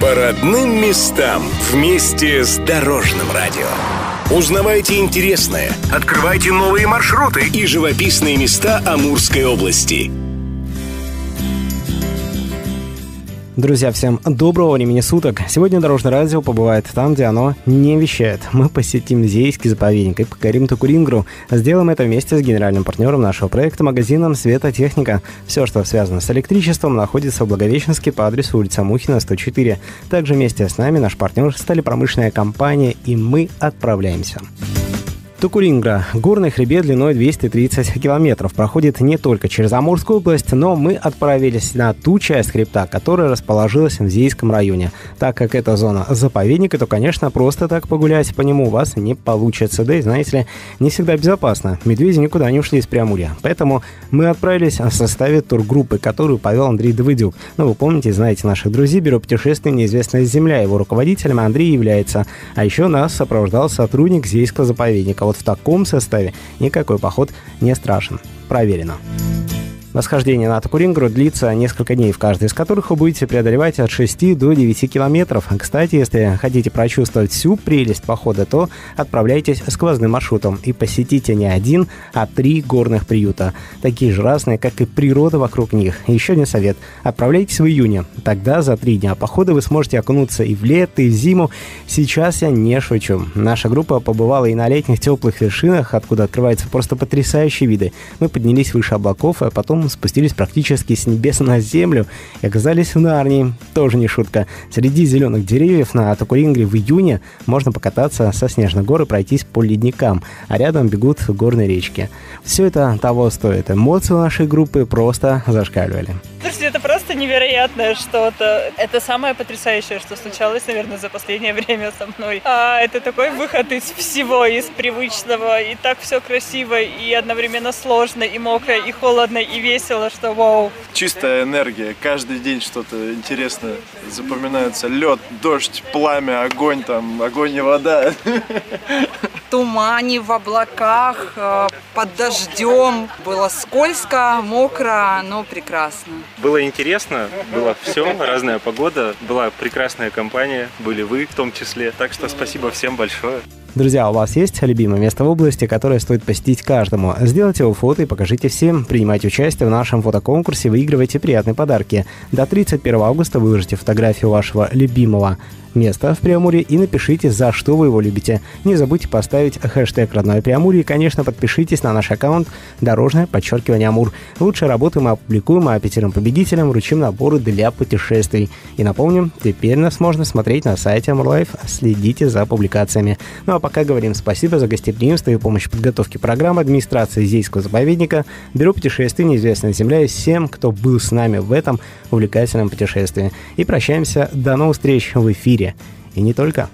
По родным местам вместе с Дорожным радио. Узнавайте интересное, открывайте новые маршруты и живописные места Амурской области. Друзья, всем доброго времени суток. Сегодня Дорожное радио побывает там, где оно не вещает. Мы посетим Зейский заповедник и покорим Тукурингру. Сделаем это вместе с генеральным партнером нашего проекта, магазином «Светотехника». Все, что связано с электричеством, находится в Благовещенске по адресу улица Мухина, 104. Также вместе с нами наш партнер «Сталепромышленная компания», и мы отправляемся. Тукурингра, горный хребет длиной 230 километров, проходит не только через Амурскую область, но мы отправились на ту часть хребта, которая расположилась в Зейском районе. Так как это зона заповедника, то, конечно, просто так погулять по нему у вас не получится. Да и, знаете ли, не всегда безопасно. Медведи никуда не ушли из Приамурья. Поэтому мы отправились в составе тургруппы, которую повел Андрей Довыдюк. Вы помните, знаете наших друзей, бюро путешествий «Неизвестная земля». Его руководителем Андрей является. А еще нас сопровождал сотрудник Зейского заповедника. Вот в таком составе никакой поход не страшен. Проверено. Восхождение на Атакурингру длится несколько дней, в каждой из которых вы будете преодолевать от 6 до 9 километров. Кстати, если хотите прочувствовать всю прелесть похода, то отправляйтесь сквозным маршрутом и посетите не один, а 3 горных приюта. Такие же разные, как и природа вокруг них. Еще один совет. Отправляйтесь в июне. Тогда за 3 дня похода вы сможете окунуться и в лето, и в зиму. Сейчас я не шучу. Наша группа побывала и на летних теплых вершинах, откуда открываются просто потрясающие виды. Мы поднялись выше облаков, а потом спустились практически с небес на землю и оказались в Нарнии. Тоже не шутка. Среди зеленых деревьев на Атакурингре в июне можно покататься со снежных гор и пройтись по ледникам, а рядом бегут горные речки. Все это того стоит. Эмоции у нашей группы просто зашкаливали. Слушайте, это просто невероятное что-то. Это самое потрясающее, что случалось, наверное, за последнее время со мной. Это такой выход из всего, из привычного. И так все красиво, и одновременно сложно, и мокро, и холодно, и весело. Что вау. Чистая энергия, каждый день что-то интересное запоминается. Лед, дождь, пламя, огонь, там, огонь и вода. В тумане, в облаках, под дождем. Было скользко, мокро, но прекрасно. Было интересно, было все, разная погода, была прекрасная компания, были вы в том числе. Так что спасибо всем большое. Друзья, у вас есть любимое место в области, которое стоит посетить каждому? Сделайте его фото и покажите всем. Принимайте участие в нашем фотоконкурсе, выигрывайте приятные подарки. До 31 августа выложите фотографию вашего любимого места в Приамурье и напишите, за что вы его любите. Не забудьте поставить хэштег «Родной Приамурье» и, конечно, подпишитесь на наш аккаунт _Амур. Лучшие работы мы опубликуем, а 5 победителям вручим наборы для путешествий. И напомним, теперь нас можно смотреть на сайте Амурлайф. Следите за публикациями. А пока говорим спасибо за гостеприимство и помощь в подготовке программы администрации Зейского заповедника, Бюро путешествий «Неизвестная земля» и всем, кто был с нами в этом увлекательном путешествии. И прощаемся. До новых встреч в эфире. И не только.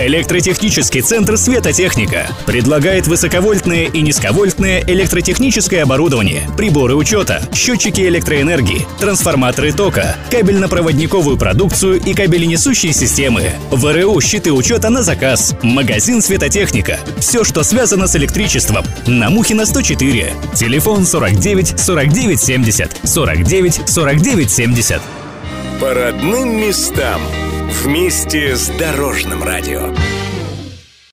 Электротехнический центр «Светотехника» предлагает высоковольтное и низковольтное электротехническое оборудование, приборы учета, счетчики электроэнергии, трансформаторы тока, кабельно-проводниковую продукцию и кабеленесущие системы, ВРУ, щиты учета на заказ, магазин «Светотехника». Все, что связано с электричеством. На Мухина, 104. Телефон 49 49 70, 49 49 70. По родным местам. Вместе с Дорожным радио.